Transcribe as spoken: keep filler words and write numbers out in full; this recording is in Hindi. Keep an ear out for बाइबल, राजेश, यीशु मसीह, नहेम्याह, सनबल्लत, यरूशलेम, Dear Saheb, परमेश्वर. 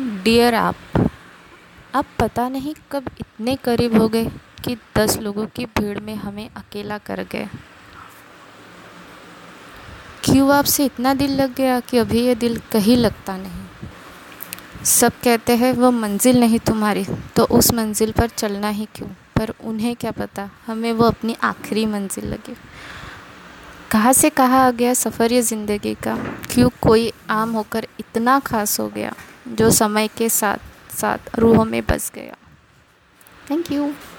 डियर आप आप पता नहीं कब इतने करीब हो गए कि दस लोगों की भीड़ में हमें अकेला कर गए। क्यों आपसे इतना दिल लग गया कि अभी ये दिल कहीं लगता नहीं। सब कहते हैं वो मंजिल नहीं तुम्हारी, तो उस मंजिल पर चलना ही क्यों, पर उन्हें क्या पता हमें वो अपनी आखिरी मंजिल लगे। कहाँ से कहाँ आ गया सफ़र ये ज़िंदगी का, क्यों कोई आम होकर इतना ख़ास हो गया जो समय के साथ साथ रूहों में बस गया। Thank you.